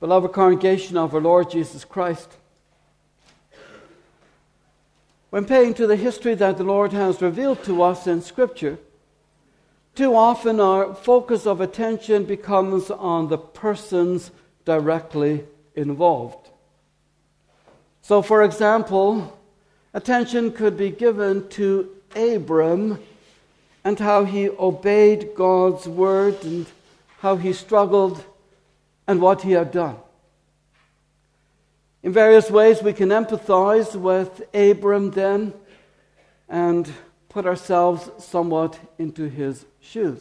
Beloved congregation of our Lord Jesus Christ, when paying to the history that the Lord has revealed to us in Scripture, too often our focus of attention becomes on the persons directly involved. So, for example, attention could be given to Abram and how he obeyed God's word and how he struggled and what he had done. In various ways, we can empathize with Abram then and put ourselves somewhat into his shoes.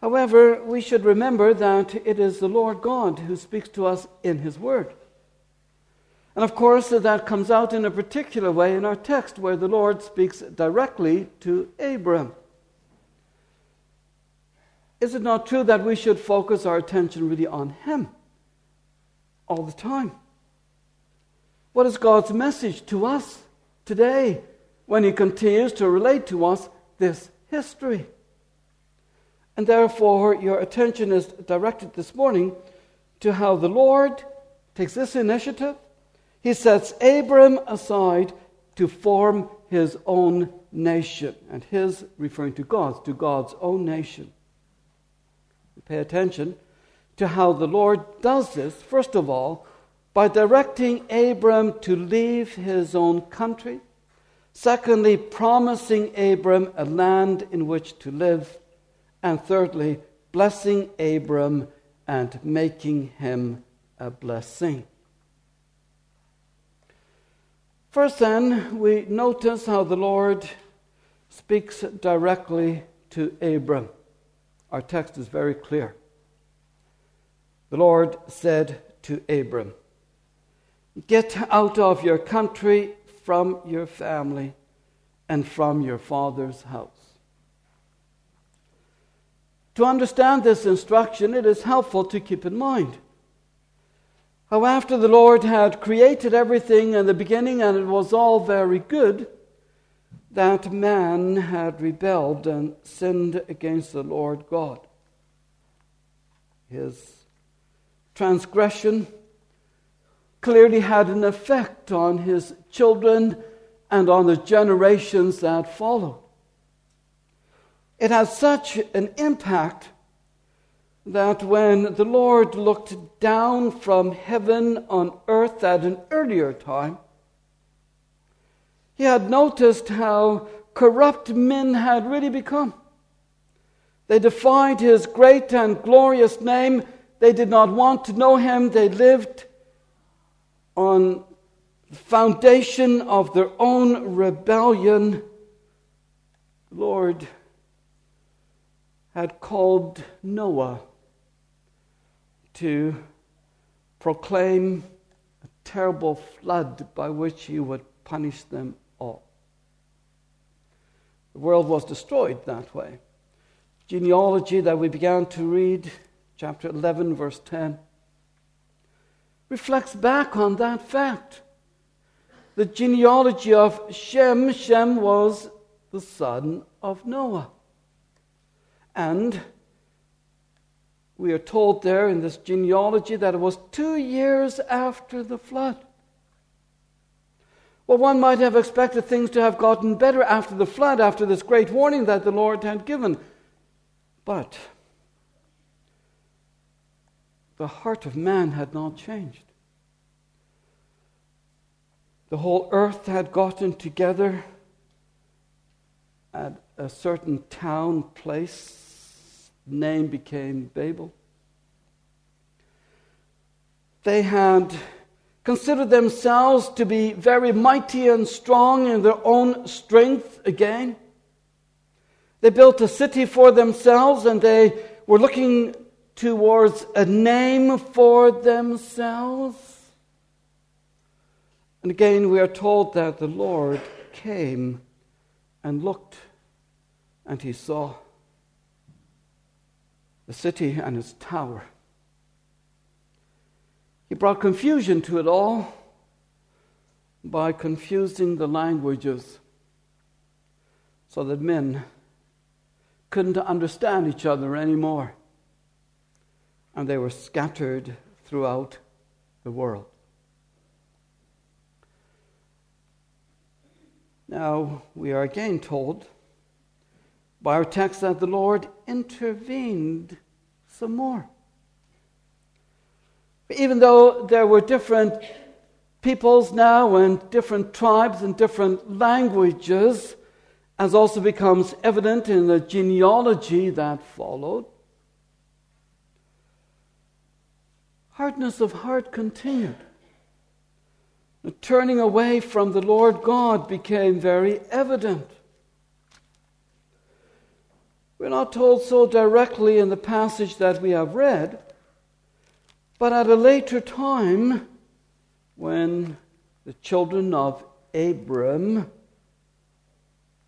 However, we should remember that it is the Lord God who speaks to us in his word. And of course, that comes out in a particular way in our text where the Lord speaks directly to Abram. Is it not true that we should focus our attention really on him all the time? What is God's message to us today when he continues to relate to us this history? And therefore, your attention is directed this morning to how the Lord takes this initiative. He sets Abram aside to form his own nation. And his, referring to God's own nation. Pay attention to how the Lord does this, first of all, by directing Abram to leave his own country. Secondly, promising Abram a land in which to live. And thirdly, blessing Abram and making him a blessing. First then, we notice how the Lord speaks directly to Abram. Our text is very clear. The Lord said to Abram, "Get out of your country, from your family, and from your father's house." To understand this instruction, it is helpful to keep in mind how after the Lord had created everything in the beginning and it was all very good, that man had rebelled and sinned against the Lord God. His transgression clearly had an effect on his children and on the generations that followed. It had such an impact that when the Lord looked down from heaven on earth at an earlier time, he had noticed how corrupt men had really become. They defied his great and glorious name. They did not want to know him. They lived on the foundation of their own rebellion. The Lord had called Noah to proclaim a terrible flood by which he would punish them. The world was destroyed that way. Genealogy that we began to read, chapter 11, verse 10, reflects back on that fact. The genealogy of Shem. Shem was the son of Noah. And we are told there in this genealogy that it was 2 years after the flood. Well, one might have expected things to have gotten better after the flood, after this great warning that the Lord had given. But the heart of man had not changed. The whole earth had gotten together at a certain town, place. The name became Babel. They had considered themselves to be very mighty and strong in their own strength again. They built a city for themselves and they were looking towards a name for themselves. And again we are told that the Lord came and looked and he saw the city and its tower. He brought confusion to it all by confusing the languages so that men couldn't understand each other anymore. and they were scattered throughout the world. Now, we are again told by our text that the Lord intervened some more. Even though there were different peoples now and different tribes and different languages, as also becomes evident in the genealogy that followed, hardness of heart continued. The turning away from the Lord God became very evident. We're not told so directly in the passage that we have read, but at a later time, when the children of Abram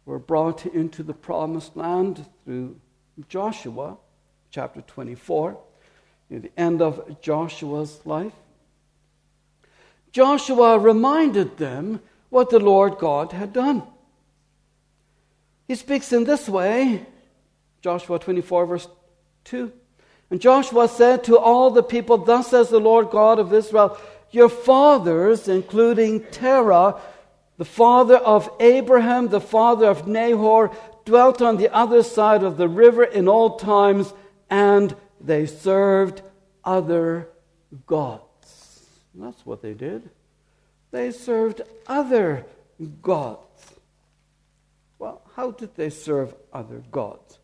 were brought into the promised land through Joshua, chapter 24, near the end of Joshua's life, Joshua reminded them what the Lord God had done. He speaks in this way, Joshua 24, verse 2. And Joshua said to all the people, "Thus says the Lord God of Israel, your fathers, including Terah, the father of Abraham, the father of Nahor, dwelt on the other side of the river in old times, and they served other gods." And that's what they did. They served other gods. Well, how did they serve other gods?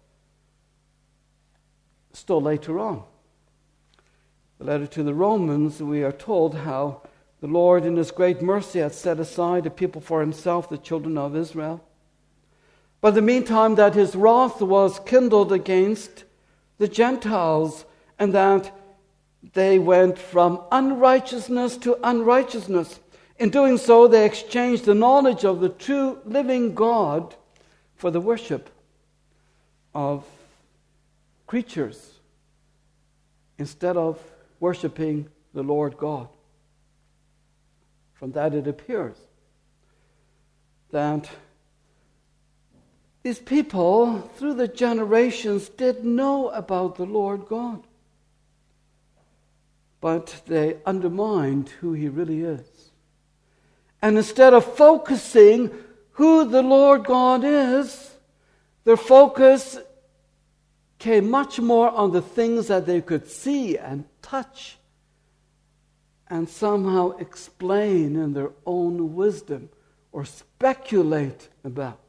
Still later on, the letter to the Romans, we are told how the Lord in His great mercy had set aside a people for Himself, the children of Israel. But in the meantime, that His wrath was kindled against the Gentiles, and that they went from unrighteousness to unrighteousness. In doing so, they exchanged the knowledge of the true living God for the worship of creatures, instead of worshiping the Lord God. From that it appears that these people, through the generations, did know about the Lord God, but they undermined who He really is. And instead of focusing who the Lord God is, their focus came much more on the things that they could see and touch and somehow explain in their own wisdom or speculate about.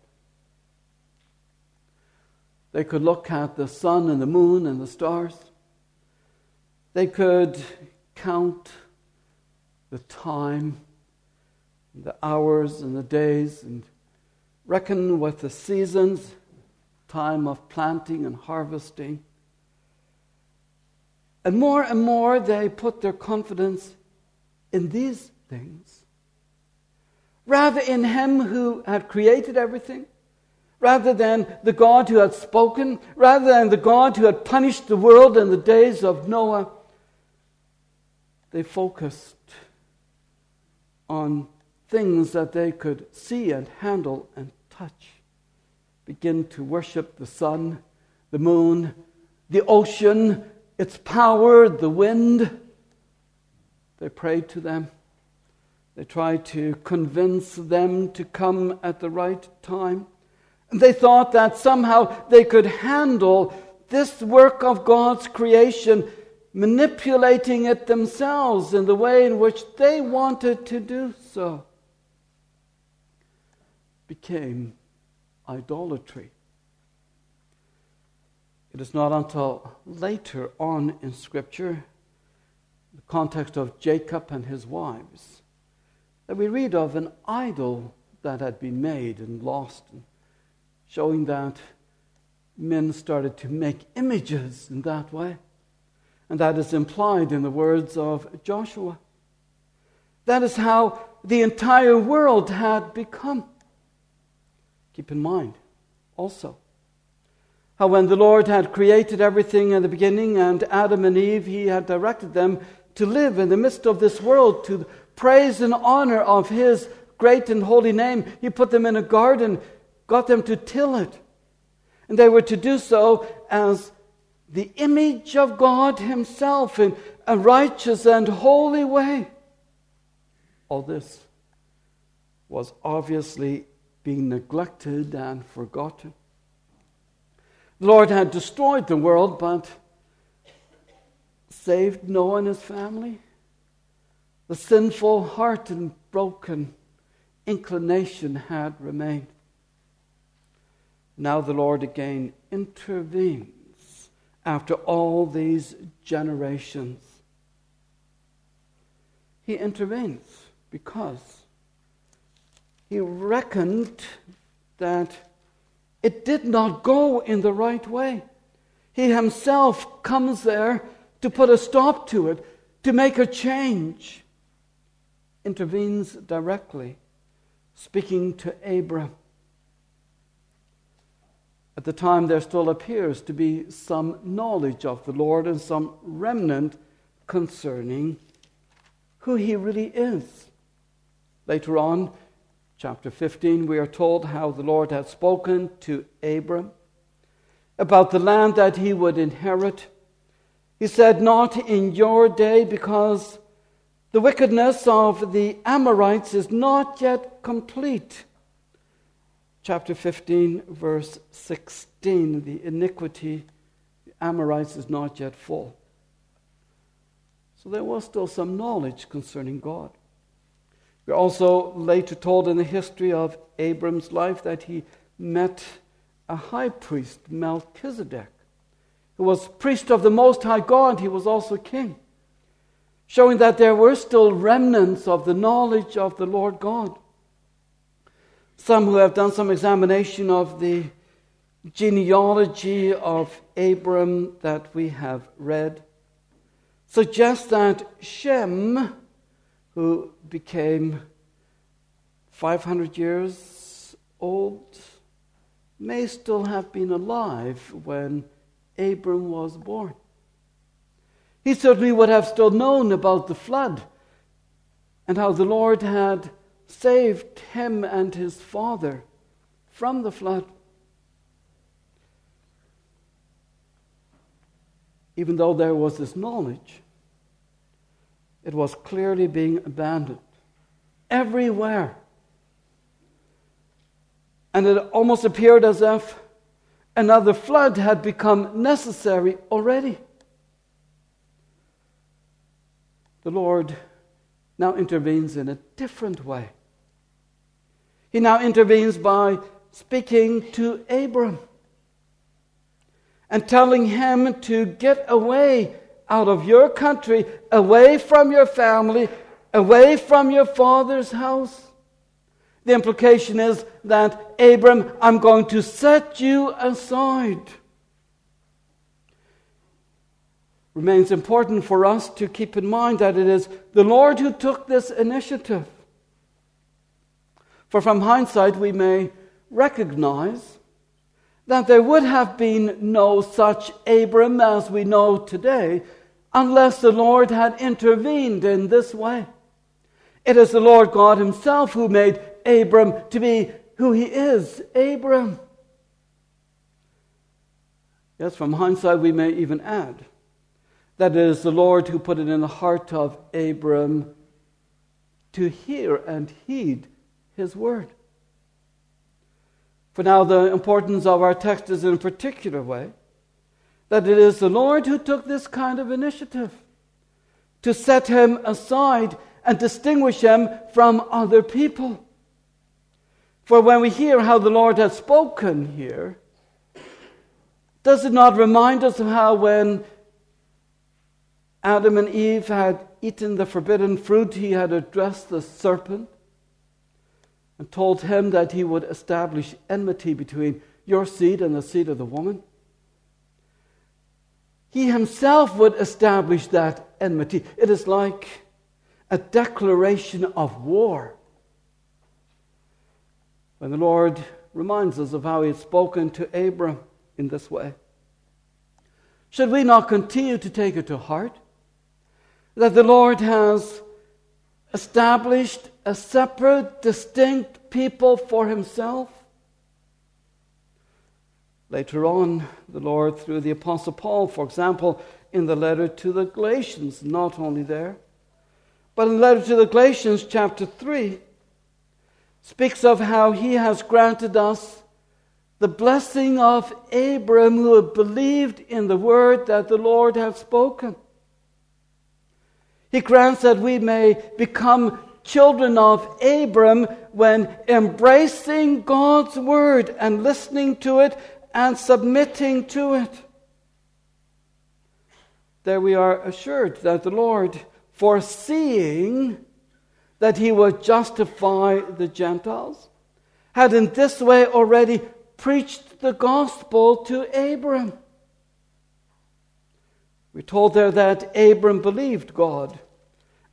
They could look at the sun and the moon and the stars. They could count the time, the hours and the days, and reckon with the seasons, time of planting and harvesting. And more they put their confidence in these things, rather in Him who had created everything, rather than the God who had spoken, rather than the God who had punished the world in the days of Noah. They focused on things that they could see and handle and touch. Begin to worship the sun, the moon, the ocean, its power, the wind. They prayed to them. They tried to convince them to come at the right time. And they thought that somehow they could handle this work of God's creation, manipulating it themselves in the way in which they wanted to do so. Became idolatry. It is not until later on in Scripture, the context of Jacob and his wives, that we read of an idol that had been made and lost, showing that men started to make images in that way. And that is implied in the words of Joshua. That is how the entire world had become. Keep in mind also how when the Lord had created everything in the beginning and Adam and Eve, He had directed them to live in the midst of this world to praise and honor of His great and holy name. He put them in a garden, got them to till it. And they were to do so as the image of God himself in a righteous and holy way. All this was obviously being neglected and forgotten. The Lord had destroyed the world, but saved Noah and his family. The sinful heart and broken inclination had remained. Now the Lord again intervenes after all these generations. He intervenes because he reckoned that it did not go in the right way. He himself comes there to put a stop to it, to make a change. Intervenes directly, speaking to Abram. At the time, there still appears to be some knowledge of the Lord and some remnant concerning who he really is. Later on, chapter 15, we are told how the Lord had spoken to Abram about the land that he would inherit. He said, "Not in your day, because the wickedness of the Amorites is not yet complete." Chapter 15, verse 16, the iniquity of the Amorites is not yet full. So there was still some knowledge concerning God. We're also later told in the history of Abram's life that he met a high priest, Melchizedek, who was priest of the Most High God. He was also king, showing that there were still remnants of the knowledge of the Lord God. Some who have done some examination of the genealogy of Abram that we have read suggest that Shem, who became 500 years old, may still have been alive when Abram was born. He certainly would have still known about the flood and how the Lord had saved him and his father from the flood. Even though there was this knowledge, it was clearly being abandoned everywhere. And it almost appeared as if another flood had become necessary already. The Lord now intervenes in a different way. He now intervenes by speaking to Abram and telling him to get away out of your country, away from your family, away from your father's house. The implication is that, Abram, I'm going to set you aside. Remains important for us to keep in mind that it is the Lord who took this initiative. For from hindsight, we may recognize that there would have been no such Abram as we know today unless the Lord had intervened in this way. It is the Lord God himself who made Abram to be who he is, Abram. Yes, from hindsight we may even add that it is the Lord who put it in the heart of Abram to hear and heed his word. For now, the importance of our text is in a particular way that it is the Lord who took this kind of initiative to set him aside and distinguish him from other people. For when we hear how the Lord has spoken here, does it not remind us of how when Adam and Eve had eaten the forbidden fruit, he had addressed the serpent and told him that he would establish enmity between your seed and the seed of the woman? He himself would establish that enmity. It is like a declaration of war. When the Lord reminds us of how he had spoken to Abram in this way, should we not continue to take it to heart that the Lord has established a separate, distinct people for himself? Later on, the Lord, through the Apostle Paul, for example, in the letter to the Galatians, not only there, but in the letter to the Galatians, chapter 3, speaks of how he has granted us the blessing of Abraham, who had believed in the word that the Lord had spoken. He grants that we may become children of Abram when embracing God's word and listening to it and submitting to it. There we are assured that the Lord, foreseeing that he would justify the Gentiles, had in this way already preached the gospel to Abram. We're told there that Abram believed God,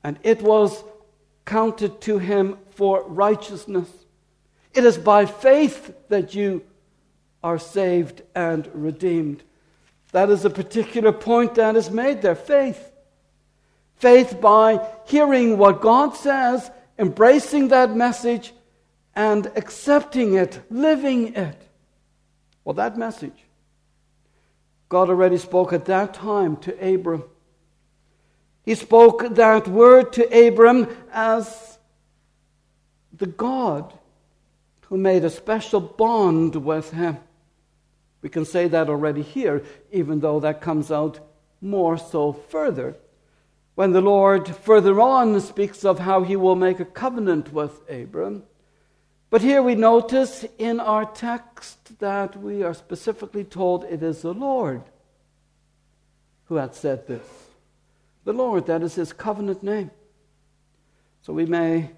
and it was counted to him for righteousness. It is by faith that you are saved and redeemed. That is a particular point that is made there, faith. Faith by hearing what God says, embracing that message, and accepting it, living it. Well, that message, God already spoke at that time to Abram. He spoke that word to Abram as the God who made a special bond with him. We can say that already here, even though that comes out more so further, when the Lord further on speaks of how he will make a covenant with Abram. But here we notice in our text that we are specifically told it is the Lord who had said this. The Lord, that is his covenant name. So we may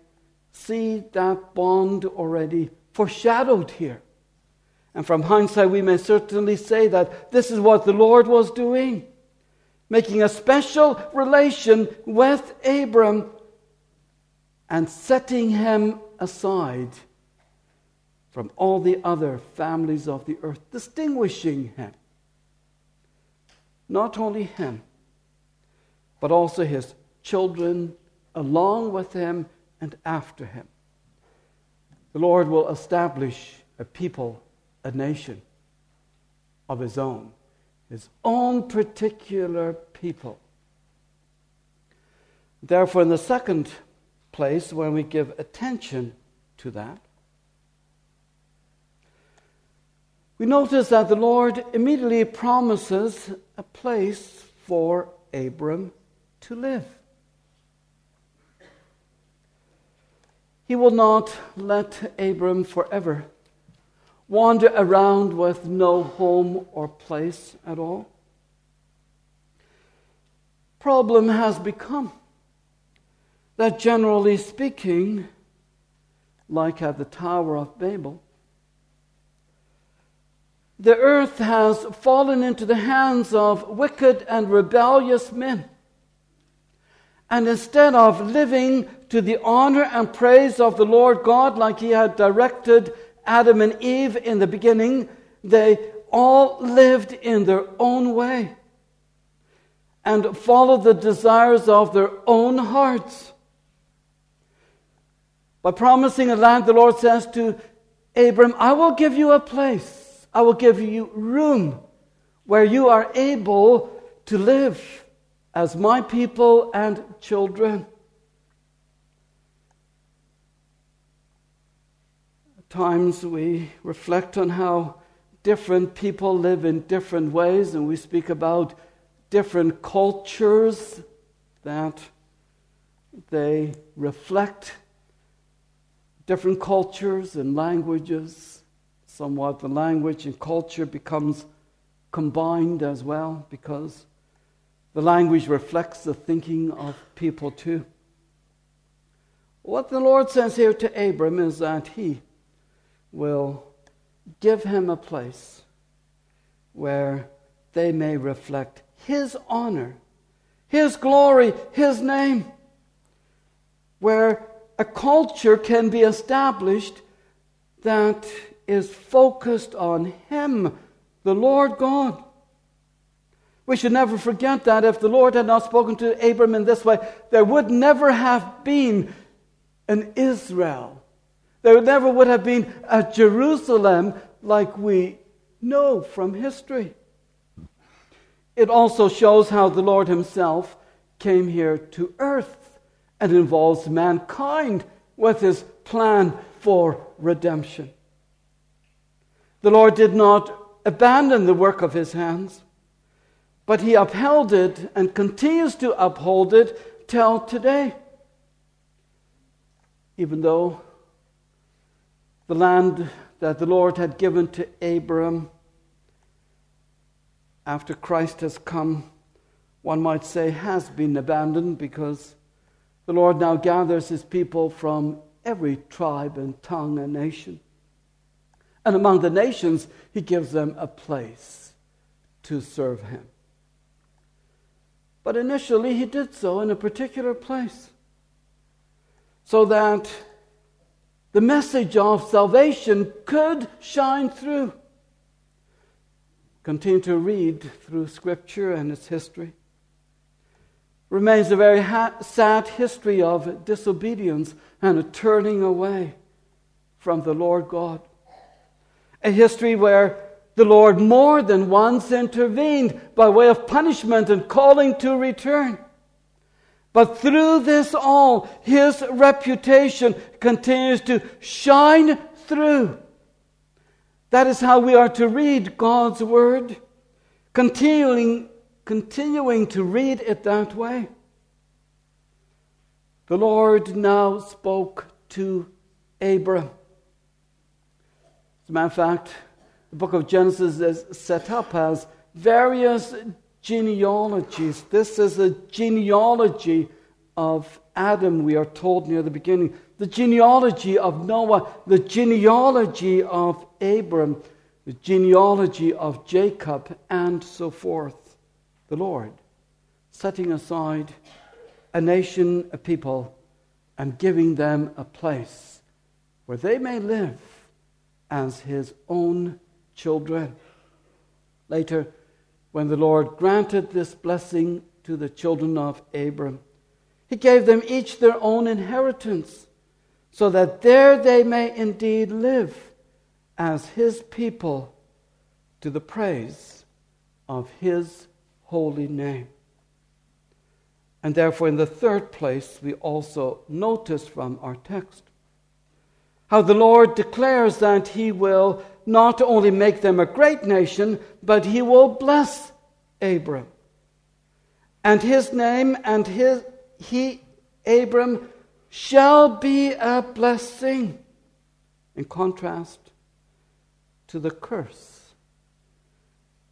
see that bond already foreshadowed here. And from hindsight, we may certainly say that this is what the Lord was doing, making a special relation with Abram and setting him aside from all the other families of the earth, distinguishing him. Not only him, but also his children along with him and after him. The Lord will establish a people, a nation of his own particular people. Therefore, in the second place, when we give attention to that, we notice that the Lord immediately promises a place for Abram to live. He will not let Abram forever wander around with no home or place at all. Problem has become that, generally speaking, like at the Tower of Babel, the earth has fallen into the hands of wicked and rebellious men. And instead of living to the honor and praise of the Lord God like he had directed Adam and Eve in the beginning, they all lived in their own way and followed the desires of their own hearts. By promising a land, the Lord says to Abram, I will give you a place. I will give you room where you are able to live as my people and children. At times we reflect on how different people live in different ways, and we speak about different cultures that they reflect different cultures and languages. Somewhat the language and culture becomes combined as well, because the language reflects the thinking of people too. What the Lord says here to Abram is that he will give him a place where they may reflect his honor, his glory, his name, where a culture can be established that is focused on him, the Lord God. We should never forget that if the Lord had not spoken to Abram in this way, there would never have been an Israel. There never would have been a Jerusalem like we know from history. It also shows how the Lord himself came here to earth and involves mankind with his plan for redemption. The Lord did not abandon the work of his hands, but he upheld it and continues to uphold it till today. Even though the land that the Lord had given to Abram, after Christ has come, one might say has been abandoned, because the Lord now gathers his people from every tribe and tongue and nation. And among the nations, he gives them a place to serve him. But initially, he did so in a particular place, so that the message of salvation could shine through. Continue to read through Scripture and its history. Remains a very sad history of disobedience and a turning away from the Lord God. A history where the Lord more than once intervened by way of punishment and calling to return. But through this all, his reputation continues to shine through. That is how we are to read God's Word, continuing to read it that way. The Lord now spoke to Abram. As a matter of fact, the book of Genesis is set up as various genealogies. This is a genealogy of Adam, we are told near the beginning. The genealogy of Noah, the genealogy of Abram, the genealogy of Jacob, and so forth. The Lord setting aside a nation, a people, and giving them a place where they may live as his own children. Later, when the Lord granted this blessing to the children of Abram, he gave them each their own inheritance, so that there they may indeed live as his people, to the praise of his holy name. And therefore, in the third place, we also notice from our text how the Lord declares that he will not only make them a great nation, but he will bless Abram. And his name and Abram shall be a blessing, in contrast to the curse,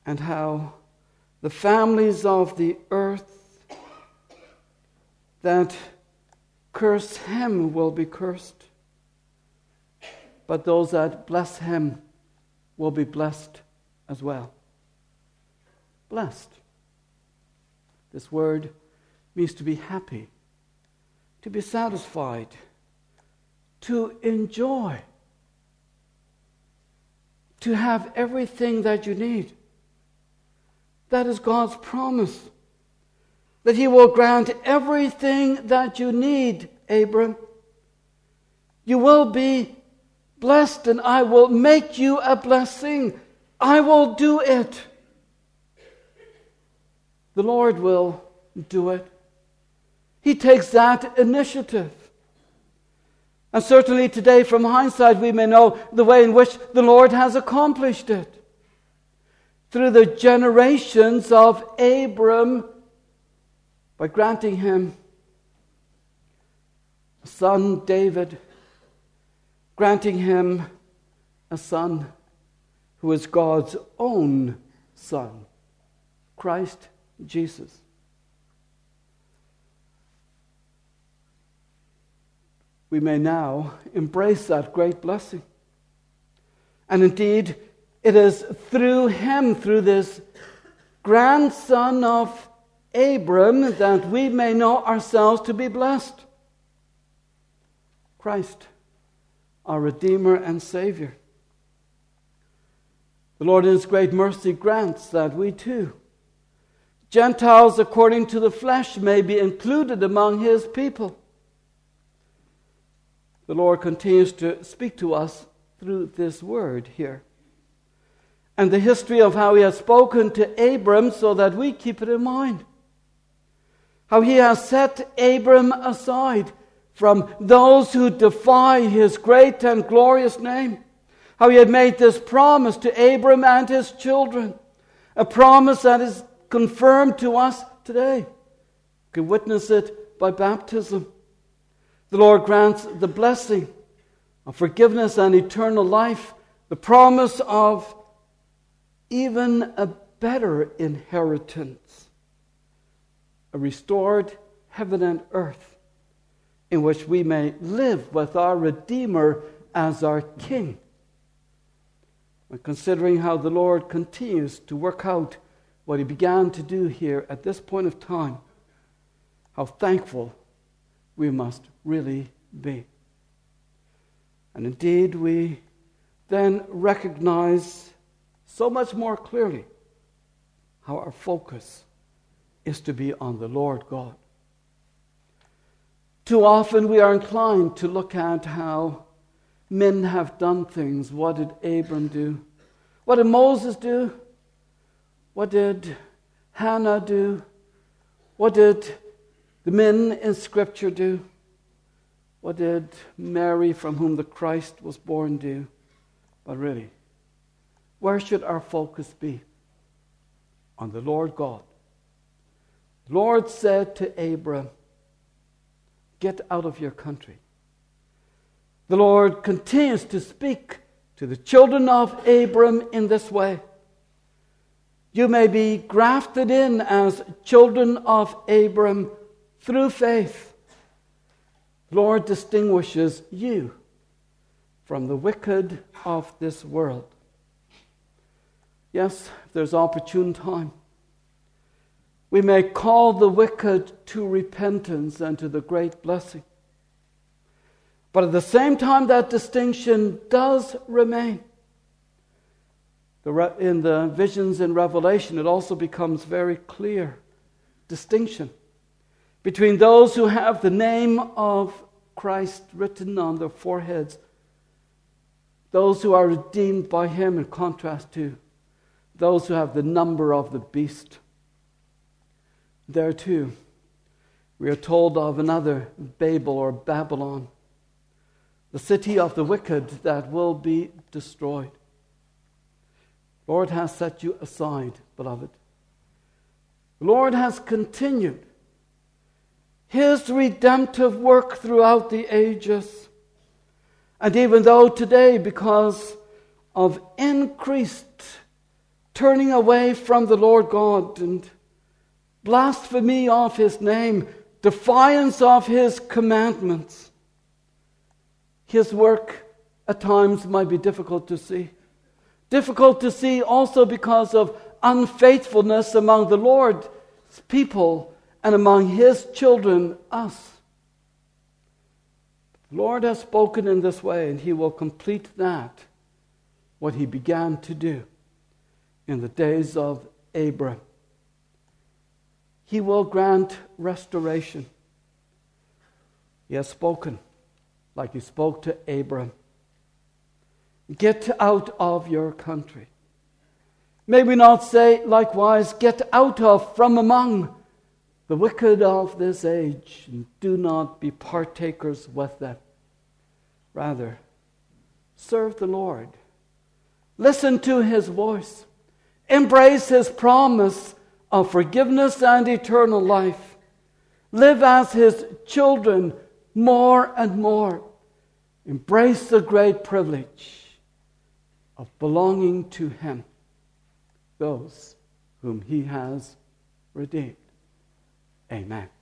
and how the families of the earth that curse him will be cursed, but those that bless him will be blessed as well. Blessed. This word means to be happy, to be satisfied, to enjoy, to have everything that you need. That is God's promise, that he will grant everything that you need, Abram. You will be blessed, and I will make you a blessing. I will do it. The Lord will do it. He takes that initiative. And certainly today, from hindsight, we may know the way in which the Lord has accomplished it. Through the generations of Abram, by granting him a son, David, granting him a son who is God's own son, Christ Jesus. We may now embrace that great blessing. And indeed, it is through him, through this grandson of Abram, that we may know ourselves to be blessed. Christ, our Redeemer and Savior. The Lord in his great mercy grants that we too, Gentiles according to the flesh, may be included among his people. The Lord continues to speak to us through this word here. and the history of how he has spoken to Abram so that we keep it in mind. How he has set Abram aside from those who defy his great and glorious name. How he had made this promise to Abram and his children. A promise that is confirmed to us today. You can witness it by baptism. The Lord grants the blessing of forgiveness and eternal life. The promise of even a better inheritance. A restored heaven and earth in which we may live with our Redeemer as our King. When considering how the Lord continues to work out what He began to do here at this point of time, how thankful we must really be. And indeed, we then recognize so much more clearly how our focus is to be on the Lord God. Too often we are inclined to look at how men have done things. What did Abram do? What did Moses do? What did Hannah do? What did the men in Scripture do? What did Mary, from whom the Christ was born, do? But really, where should our focus be? On the Lord God. The Lord said to Abram, "Get out of your country." The Lord continues to speak to the children of Abram in this way. You may be grafted in as children of Abram through faith. The Lord distinguishes you from the wicked of this world. Yes, if there's opportune time, we may call the wicked to repentance and to the great blessing. But at the same time, that distinction does remain. In the visions in Revelation, it also becomes very clear distinction between those who have the name of Christ written on their foreheads, those who are redeemed by Him, in contrast to those who have the number of the beast. There too, we are told of another Babel or Babylon, the city of the wicked that will be destroyed. The Lord has set you aside, beloved. The Lord has continued His redemptive work throughout the ages. And even though today, because of increased turning away from the Lord God and blasphemy of His name, defiance of His commandments, His work at times might be difficult to see. Difficult to see also because of unfaithfulness among the Lord's people and among His children, us. The Lord has spoken in this way, and He will complete that, what He began to do in the days of Abram. He will grant restoration. He has spoken like He spoke to Abram. Get out of your country. May we not say likewise, get out of from among the wicked of this age, and do not be partakers with them. Rather, serve the Lord. Listen to His voice. Embrace His promise of forgiveness and eternal life. Live as His children more and more. Embrace the great privilege of belonging to Him, those whom He has redeemed. Amen.